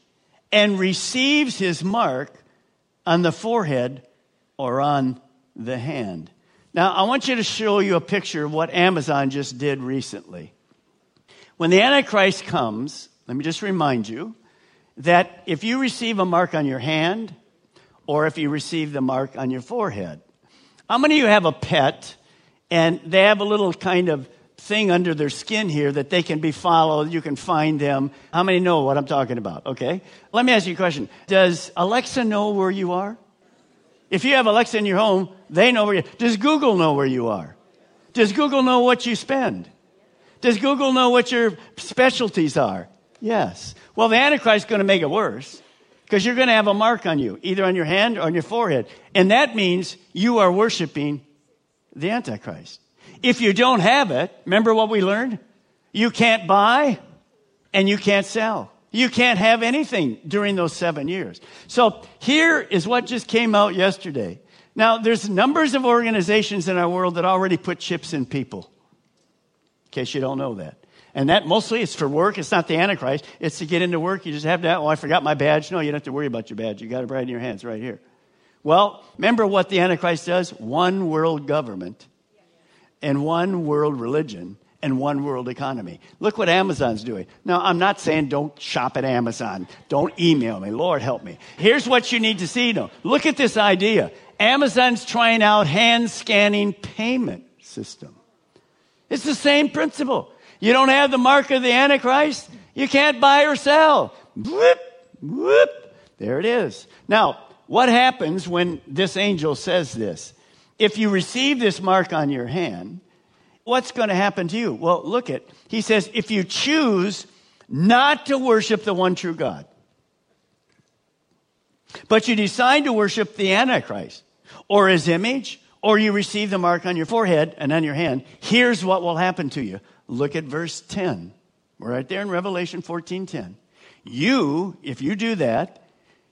and receives his mark on the forehead or on the hand. Now, I want you to show you a picture of what Amazon just did recently. When the Antichrist comes, let me just remind you, that if you receive a mark on your hand or if you receive the mark on your forehead. How many of you have a pet and they have a little kind of thing under their skin here that they can be followed, you can find them? How many know what I'm talking about? Okay. Let me ask you a question. Does Alexa know where you are? If you have Alexa in your home, they know where you are. Does Google know where you are? Does Google know what you spend? Does Google know what your specialties are? Yes. Well, the Antichrist is going to make it worse because you're going to have a mark on you, either on your hand or on your forehead. And that means you are worshiping the Antichrist. If you don't have it, remember what we learned? You can't buy and you can't sell. You can't have anything during those 7 years. So here is what just came out yesterday. Now, there's numbers of organizations in our world that already put chips in people, in case you don't know that. And that mostly is for work. It's not the Antichrist. It's to get into work. You just have to, oh, I forgot my badge. No, you don't have to worry about your badge. You got it right in your hands right here. Well, remember what the Antichrist does? One world government and one world religion and one world economy. Look what Amazon's doing. Now, I'm not saying don't shop at Amazon. Don't email me. Lord, help me. Here's what you need to see, though. Look at this idea. Amazon's trying out hand-scanning payment system. It's the same principle. You don't have the mark of the Antichrist, you can't buy or sell. Bloop, bloop. There it is. Now, what happens when this angel says this? If you receive this mark on your hand, what's going to happen to you? Well, look at, he says, if you choose not to worship the one true God, but you decide to worship the Antichrist or his image, or you receive the mark on your forehead and on your hand, here's what will happen to you. Look at verse 10. We're right there in Revelation 14:10. You, if you do that,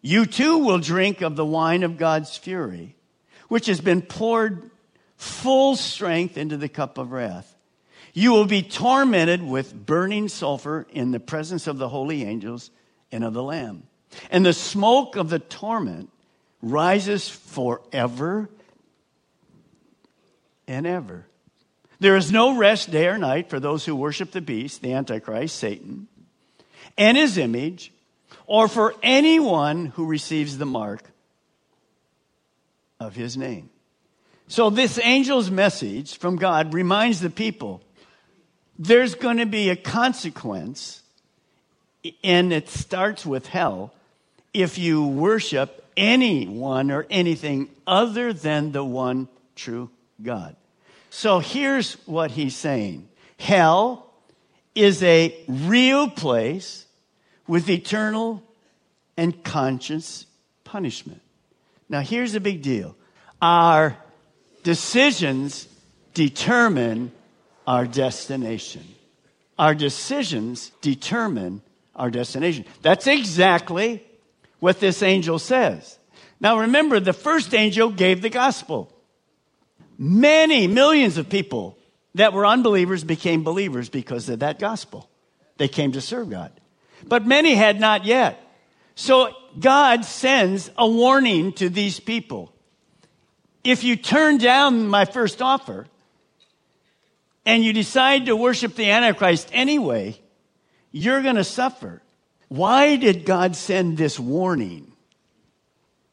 you too will drink of the wine of God's fury, which has been poured full strength into the cup of wrath. You will be tormented with burning sulfur in the presence of the holy angels and of the Lamb. And the smoke of the torment rises forever and ever. There is no rest day or night for those who worship the beast, the Antichrist, Satan, and his image, or for anyone who receives the mark of his name. So this angel's message from God reminds the people there's going to be a consequence, and it starts with hell, if you worship anyone or anything other than the one true God. So here's what he's saying. Hell is a real place with eternal and conscious punishment. Now here's the big deal. Our decisions determine our destination. Our decisions determine our destination. That's exactly what this angel says. Now remember, the first angel gave the gospel. Many millions of people that were unbelievers became believers because of that gospel. They came to serve God. But many had not yet. So God sends a warning to these people. If you turn down my first offer and you decide to worship the Antichrist anyway, you're going to suffer. Why did God send this warning?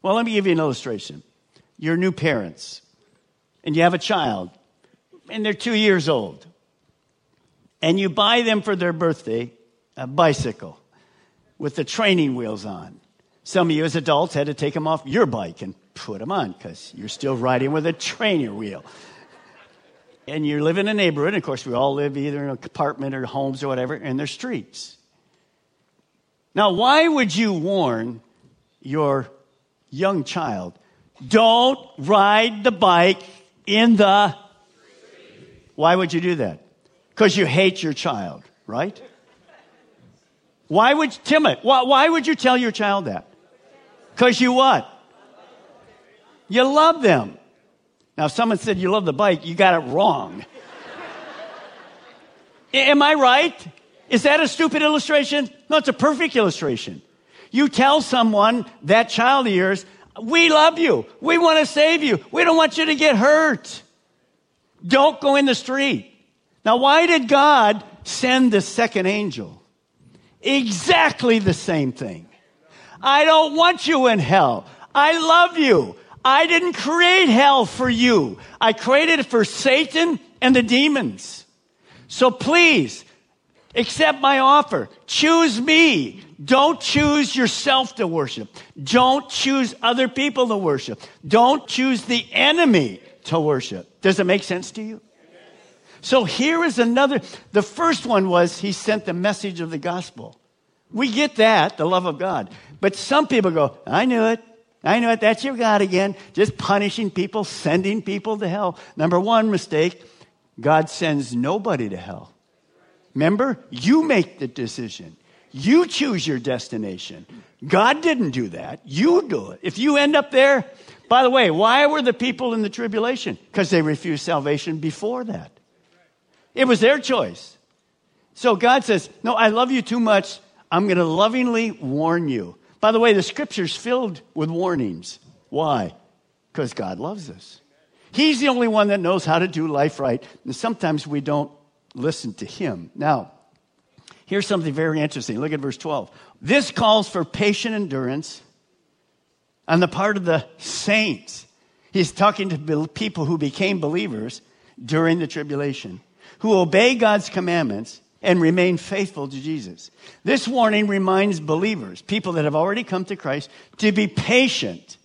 Well, let me give you an illustration. You're new parents. And you have a child, and they're 2 years old, and you buy them for their birthday a bicycle with the training wheels on. Some of you as adults had to take them off your bike and put them on because you're still riding with a trainer wheel. And you live in a neighborhood, and of course we all live either in an apartment or homes or whatever, and there's streets. Now, why would you warn your young child, don't ride the bike in the... Why would you do that? Because you hate your child, right? Why would you, Timothy, why would you tell your child that? Because you what? You love them. Now, if someone said you love the bike, you got it wrong. Am I right? Is that a stupid illustration? No, it's a perfect illustration. You tell someone, that child of yours, we love you. We want to save you. We don't want you to get hurt. Don't go in the street. Now, why did God send the second angel? Exactly the same thing. I don't want you in hell. I love you. I didn't create hell for you. I created it for Satan and the demons. So please, accept my offer. Choose me. Don't choose yourself to worship. Don't choose other people to worship. Don't choose the enemy to worship. Does it make sense to you? So here is another. The first one was he sent the message of the gospel. We get that, the love of God. But some people go, I knew it. That's your God again. Just punishing people, sending people to hell. Number one mistake, God sends nobody to hell. Remember, you make the decision. You choose your destination. God didn't do that. You do it. If you end up there, by the way, why were the people in the tribulation? Because they refused salvation before that. It was their choice. So God says, no, I love you too much. I'm going to lovingly warn you. By the way, the scripture's filled with warnings. Why? Because God loves us. He's the only one that knows how to do life right. And sometimes we don't listen to him. Now, here's something very interesting. Look at verse 12. This calls for patient endurance on the part of the saints. He's talking to people who became believers during the tribulation, who obey God's commandments and remain faithful to Jesus. This warning reminds believers, people that have already come to Christ, to be patient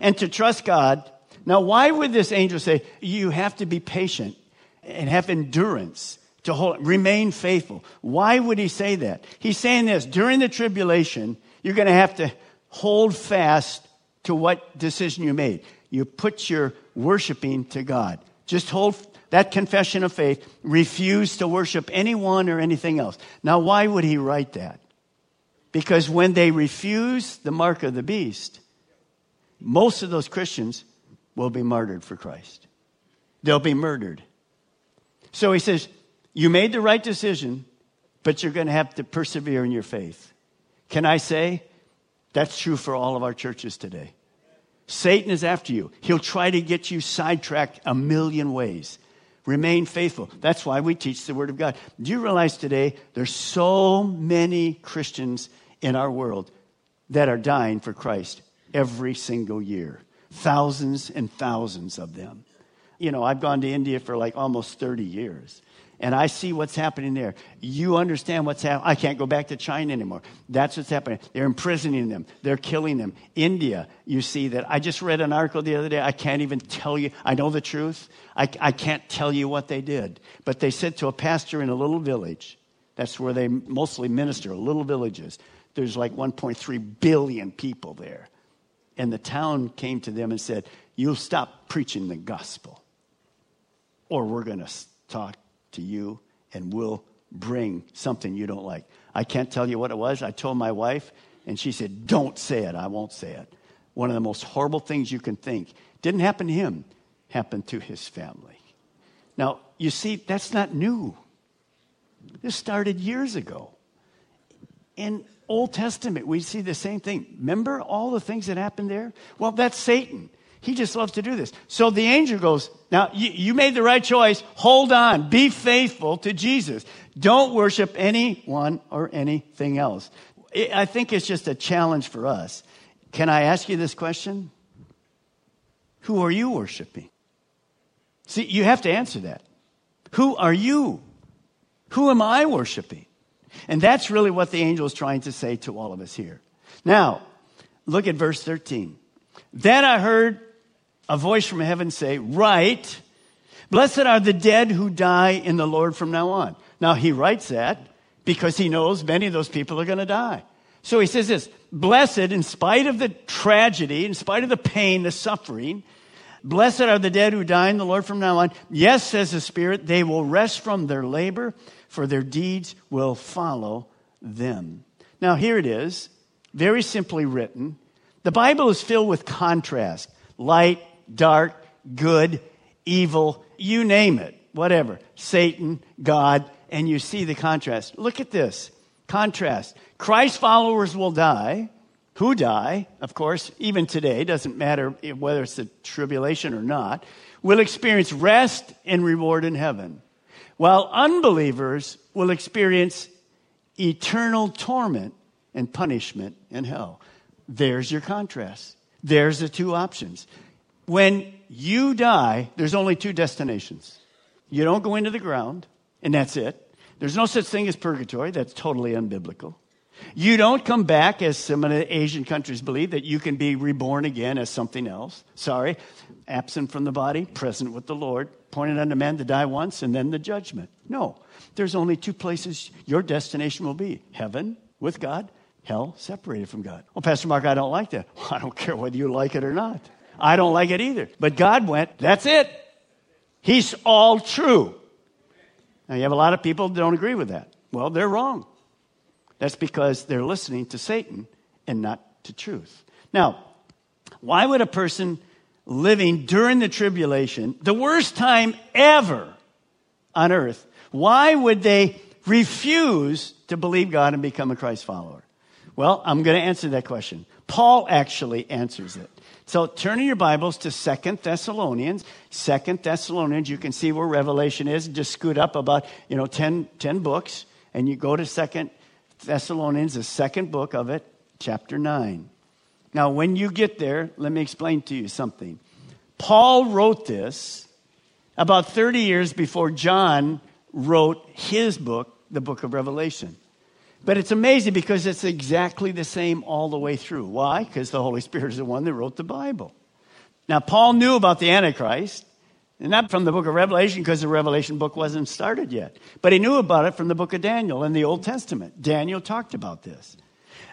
and to trust God. Now, why would this angel say, you have to be patient and have endurance to remain faithful? Why would he say that? He's saying this, during the tribulation, you're going to have to hold fast to what decision you made. You put your worshiping to God. Just hold that confession of faith. Refuse to worship anyone or anything else. Now, why would he write that? Because when they refuse the mark of the beast, most of those Christians will be martyred for Christ. They'll be murdered. So he says, you made the right decision, but you're going to have to persevere in your faith. Can I say, That's true for all of our churches today. Satan is after you. He'll try to get you sidetracked a million ways. Remain faithful. That's why we teach the Word of God. Do you realize today there's so many Christians in our world that are dying for Christ every single year? Thousands and thousands of them. You know, I've gone to India for like almost 30 years. And I see what's happening there. You understand what's happening. I can't go back to China anymore. That's what's happening. They're imprisoning them. They're killing them. India, you see that. I just read an article the other day. I can't even tell you. I know the truth. I can't tell you what they did. But they said to a pastor in a little village, that's where they mostly minister, little villages. There's like 1.3 billion people there. And the town came to them and said, you'll stop preaching the gospel, or we're going to talk to you, and we'll bring something you don't like. I can't tell you what it was. I told my wife, and she said, don't say it. I won't say it. One of the most horrible things you can think. Didn't happen to him. Happened to his family. Now, you see, that's not new. This started years ago. In Old Testament, we see the same thing. Remember all the things that happened there? Well, that's Satan. He just loves to do this. So the angel goes, now, you made the right choice. Hold on. Be faithful to Jesus. Don't worship anyone or anything else. I think it's just a challenge for us. Can I ask you this question? Who are you worshiping? See, you have to answer that. Who are you? Who am I worshiping? And that's really what the angel is trying to say to all of us here. Now, look at verse 13. Then I heard a voice from heaven say, write, blessed are the dead who die in the Lord from now on. Now, he writes that because he knows many of those people are going to die. So he says this, blessed, in spite of the tragedy, in spite of the pain, the suffering, blessed are the dead who die in the Lord from now on. Yes, says the Spirit, they will rest from their labor, for their deeds will follow them. Now, here it is, very simply written. The Bible is filled with contrast. Light, dark, good, evil, you name it, whatever. Satan, God, and you see the contrast. Look at this contrast. Christ followers will die. Who die, of course, even today, doesn't matter whether it's the tribulation or not, will experience rest and reward in heaven, while unbelievers will experience eternal torment and punishment in hell. There's your contrast. There's the two options. When you die, there's only two destinations. You don't go into the ground, and that's it. There's no such thing as purgatory. That's totally unbiblical. You don't come back, as some of the Asian countries believe, that you can be reborn again as something else. Sorry, absent from the body, present with the Lord, appointed unto man to die once, and then the judgment. No, there's only two places your destination will be, heaven with God, hell separated from God. Well, Pastor Mark, I don't like that. Well, I don't care whether you like it or not. I don't like it either. But God went, that's it. He's all true. Now, you have a lot of people that don't agree with that. Well, they're wrong. That's because they're listening to Satan and not to truth. Now, why would a person living during the tribulation, the worst time ever on earth, why would they refuse to believe God and become a Christ follower? Well, I'm going to answer that question. Paul actually answers it. So turn in your Bibles to 2 Thessalonians. 2 Thessalonians, you can see where Revelation is. Just scoot up about 10 books, and you go to 2 Thessalonians, the second book of it, chapter 9. Now, when you get there, let me explain to you something. Paul wrote this about 30 years before John wrote his book, the book of Revelation. But it's amazing because it's exactly the same all the way through. Why? Because the Holy Spirit is the one that wrote the Bible. Now, Paul knew about the Antichrist, and not from the book of Revelation, because the Revelation book wasn't started yet. But he knew about it from the book of Daniel in the Old Testament. Daniel talked about this.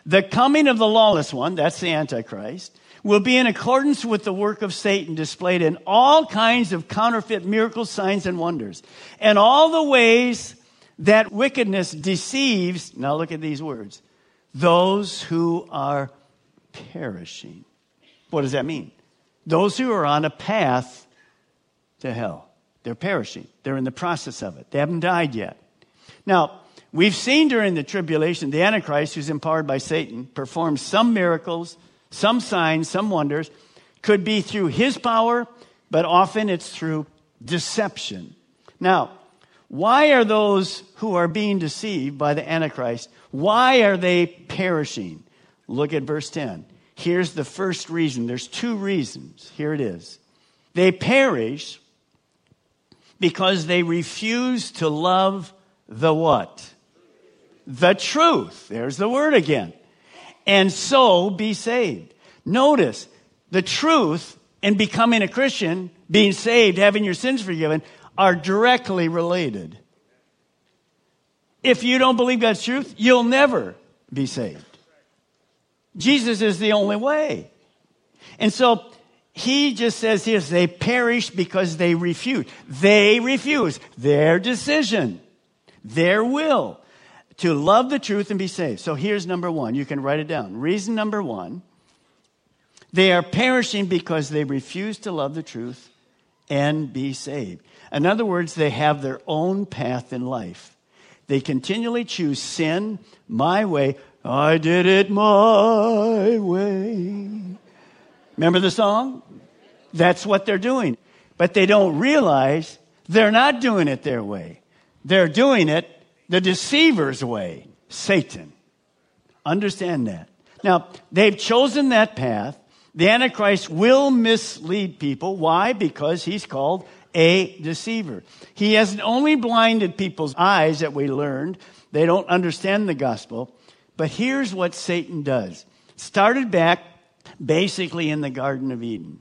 The coming of the lawless one, that's the Antichrist, will be in accordance with the work of Satan, displayed in all kinds of counterfeit miracles, signs, and wonders. And all the ways that wickedness deceives, now look at these words, those who are perishing. What does that mean? Those who are on a path to hell. They're perishing. They're in the process of it. They haven't died yet. Now, We've seen during the tribulation, the Antichrist, who's empowered by Satan, perform some miracles, some signs, some wonders. Could be through his power, but often it's through deception. Now, why are those who are being deceived by the Antichrist, why are they perishing? Look at verse 10. Here's the first reason. There's two reasons. Here it is. They perish because they refuse to love the what? The truth. There's the word again. And so be saved. Notice the truth and becoming a Christian, being saved, having your sins forgiven, are directly related. If you don't believe God's truth, you'll never be saved. Jesus is the only way. And so he just says here, they perish because they refuse. They refuse their decision, their will to love the truth and be saved. So here's number one. You can write it down. Reason number one, they are perishing because they refuse to love the truth and be saved. In other words, they have their own path in life. They continually choose sin, my way. I did it my way. Remember the song? That's what they're doing. But they don't realize they're not doing it their way. They're doing it the deceiver's way, Satan. Understand that. Now, they've chosen that path. The Antichrist will mislead people. Why? Because he's called a deceiver. He has only blinded people's eyes that we learned. They don't understand the gospel. But here's what Satan does. Started back basically in the Garden of Eden.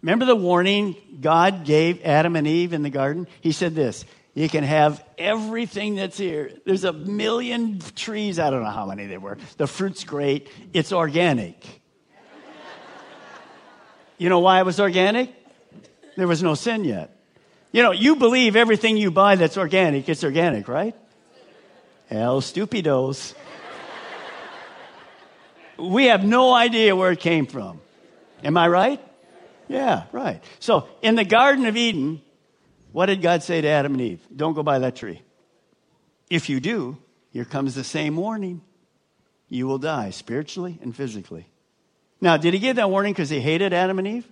Remember the warning God gave Adam and Eve in the garden? He said this, you can have everything that's here. There's 1 million trees. I don't know how many there were. The fruit's great. It's organic. You know why it was organic? There was no sin yet. You know, you believe everything you buy that's organic, it's organic, right? Hell, stupidos. We have no idea where it came from. Am I right? Yeah, right. So in the Garden of Eden, what did God say to Adam and Eve? Don't go by that tree. If you do, here comes the same warning. You will die spiritually and physically. Now, did he give that warning because he hated Adam and Eve?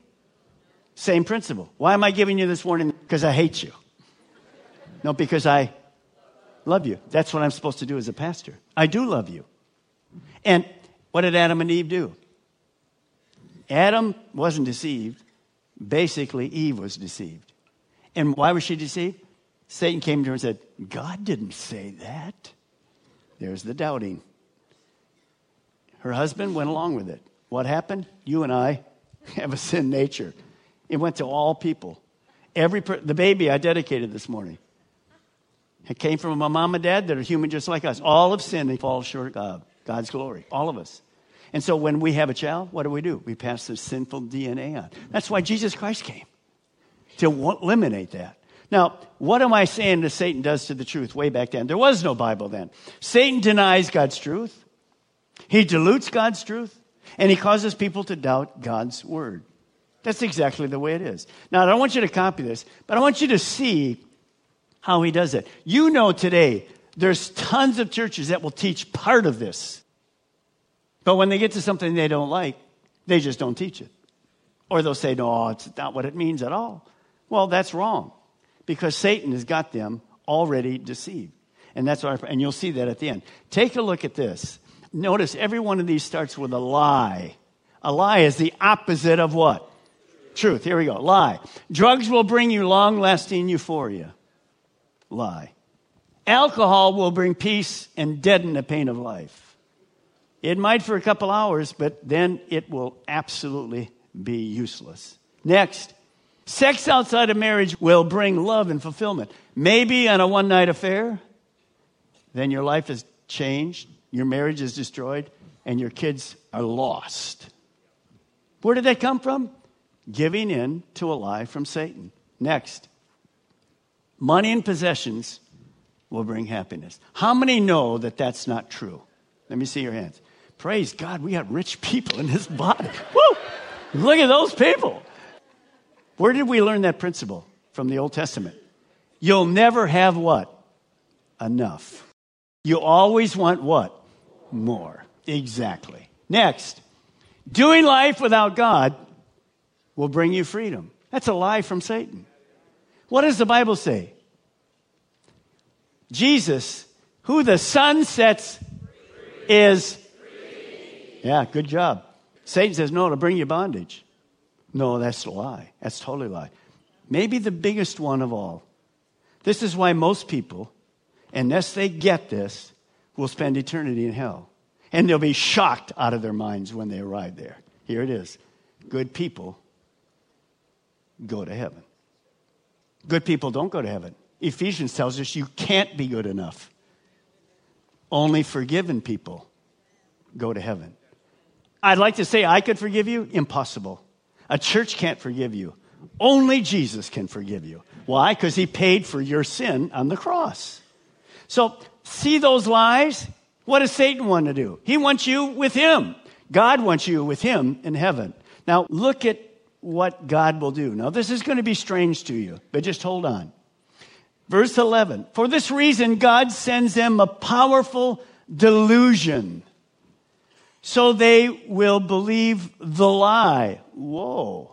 Same principle. Why am I giving you this warning? Because I hate you. No, because I love you. That's what I'm supposed to do as a pastor. I do love you. And what did Adam and Eve do? Adam wasn't deceived. Basically, Eve was deceived. And why was she deceived? Satan came to her and said, God didn't say that. There's the doubting. Her husband went along with it. What happened? You and I have a sin nature. It went to all people. The baby I dedicated this morning. It came from a mom and dad that are human just like us. All of sin, they fall short of God's glory. All of us. And so when we have a child, what do? We pass the sinful DNA on. That's why Jesus Christ came. To eliminate that. Now, what am I saying that Satan does to the truth way back then? There was no Bible then. Satan denies God's truth. He dilutes God's truth. And he causes people to doubt God's word. That's exactly the way it is. Now, I don't want you to copy this, but I want you to see how he does it. You know today, there's tons of churches that will teach part of this. But when they get to something they don't like, they just don't teach it. Or they'll say, no, it's not what it means at all. Well, that's wrong. Because Satan has got them already deceived. And that's why, and you'll see that at the end. Take a look at this. Notice every one of these starts with a lie. A lie is the opposite of what? Truth. Here we go. Lie. Drugs will bring you long-lasting euphoria. Lie. Alcohol will bring peace and deaden the pain of life. It might for a couple hours, but then it will absolutely be useless. Next. Sex outside of marriage will bring love and fulfillment. Maybe on a one-night affair, then your life is changed. Your marriage is destroyed, and your kids are lost. Where did that come from? Giving in to a lie from Satan. Next, money and possessions will bring happiness. How many know that that's not true? Let me see your hands. Praise God, we got rich people in this body. Woo! Look at those people. Where did we learn that principle? From the Old Testament. You'll never have what? Enough. You always want what? More. Exactly. Next, doing life without God will bring you freedom. That's a lie from Satan. What does the Bible say? Jesus, who the Son sets free, is free. Yeah, good job. Satan says, no, it'll bring you bondage. No, that's a lie. That's totally a lie. Maybe the biggest one of all. This is why most people, unless they get this, will spend eternity in hell. And they'll be shocked out of their minds when they arrive there. Here it is. Good people go to heaven. Good people don't go to heaven. Ephesians tells us you can't be good enough. Only forgiven people go to heaven. I'd like to say I could forgive you. Impossible. A church can't forgive you. Only Jesus can forgive you. Why? Because he paid for your sin on the cross. So see those lies? What does Satan want to do? He wants you with him. God wants you with him in heaven. Now look at what God will do. Now this is going to be strange to you, but just hold on. Verse 11, for this reason God sends them a powerful delusion, so they will believe the lie. Whoa.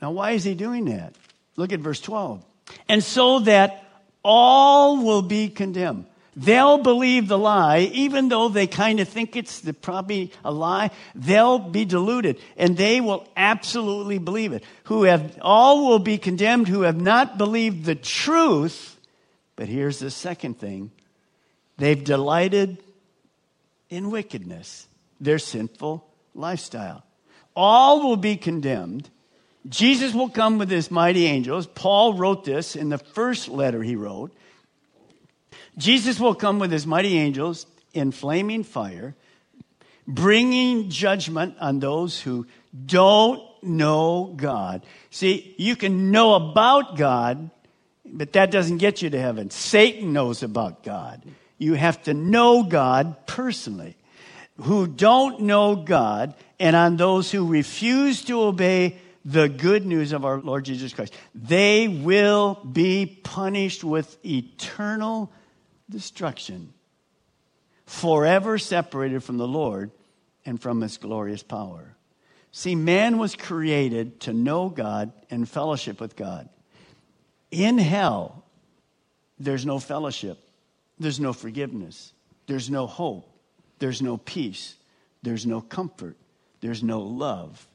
Now why is he doing that? Look at verse 12. And so that all will be condemned. They'll believe the lie, even though they kind of think it's probably a lie. They'll be deluded, and they will absolutely believe it. All will be condemned who have not believed the truth. But here's the second thing. They've delighted in wickedness, their sinful lifestyle. All will be condemned. Jesus will come with his mighty angels. Paul wrote this in the first letter he wrote. Jesus will come with his mighty angels in flaming fire, bringing judgment on those who don't know God. See, you can know about God, but that doesn't get you to heaven. Satan knows about God. You have to know God personally. Who don't know God, and on those who refuse to obey the good news of our Lord Jesus Christ, they will be punished with eternal destruction, forever separated from the Lord and from his glorious power. See, man was created to know God and fellowship with God. In hell, there's no fellowship. There's no forgiveness. There's no hope. There's no peace. There's no comfort. There's no love.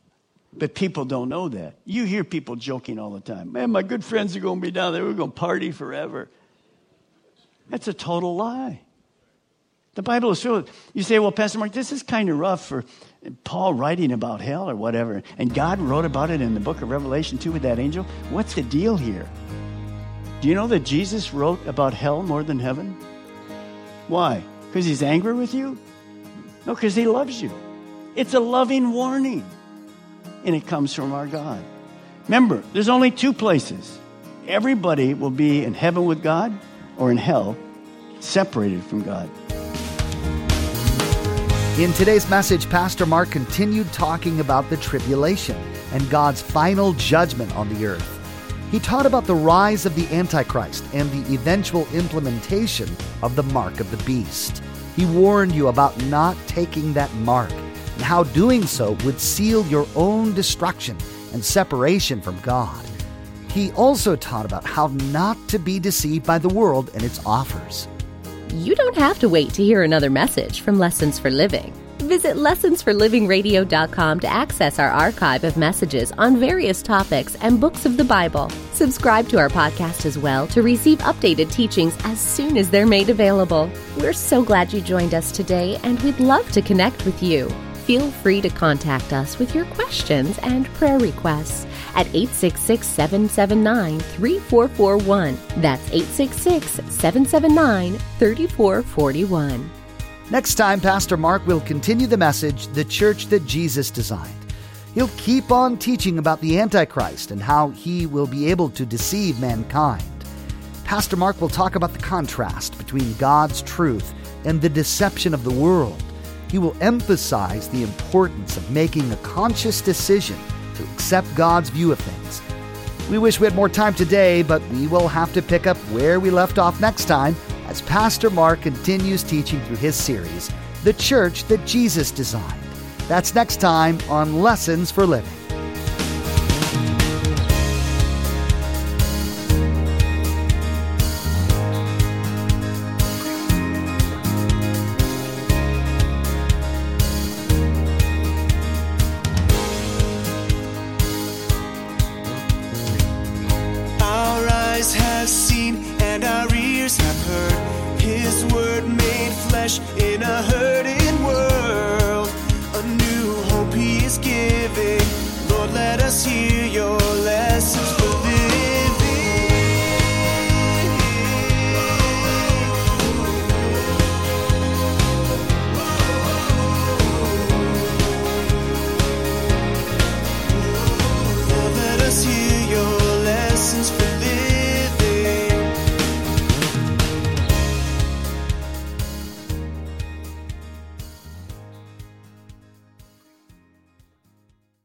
But people don't know that. You hear people joking all the time. Man, my good friends are going to be down there. We're going to party forever. That's a total lie. The Bible is true. You say, well, Pastor Mark, this is kind of rough for Paul writing about hell or whatever. And God wrote about it in the book of Revelation 2 with that angel. What's the deal here? Do you know that Jesus wrote about hell more than heaven? Why? Because he's angry with you? No, because he loves you. It's a loving warning. And it comes from our God. Remember, there's only two places. Everybody will be in heaven with God, or in hell, separated from God. In today's message, Pastor Mark continued talking about the tribulation and God's final judgment on the earth. He taught about the rise of the Antichrist and the eventual implementation of the mark of the beast. He warned you about not taking that mark and how doing so would seal your own destruction and separation from God. He also taught about how not to be deceived by the world and its offers. You don't have to wait to hear another message from Lessons for Living. Visit LessonsForLivingRadio.com to access our archive of messages on various topics and books of the Bible. Subscribe to our podcast as well to receive updated teachings as soon as they're made available. We're so glad you joined us today, and we'd love to connect with you. Feel free to contact us with your questions and prayer requests at 866-779-3441. That's 866-779-3441. Next time, Pastor Mark will continue the message, The Church That Jesus Designed. He'll keep on teaching about the Antichrist and how he will be able to deceive mankind. Pastor Mark will talk about the contrast between God's truth and the deception of the world. He will emphasize the importance of making a conscious decision to accept God's view of things. We wish we had more time today, but we will have to pick up where we left off next time as Pastor Mark continues teaching through his series, The Church That Jesus Designed. That's next time on Lessons for Living. In a hurting world, a new hope he is giving.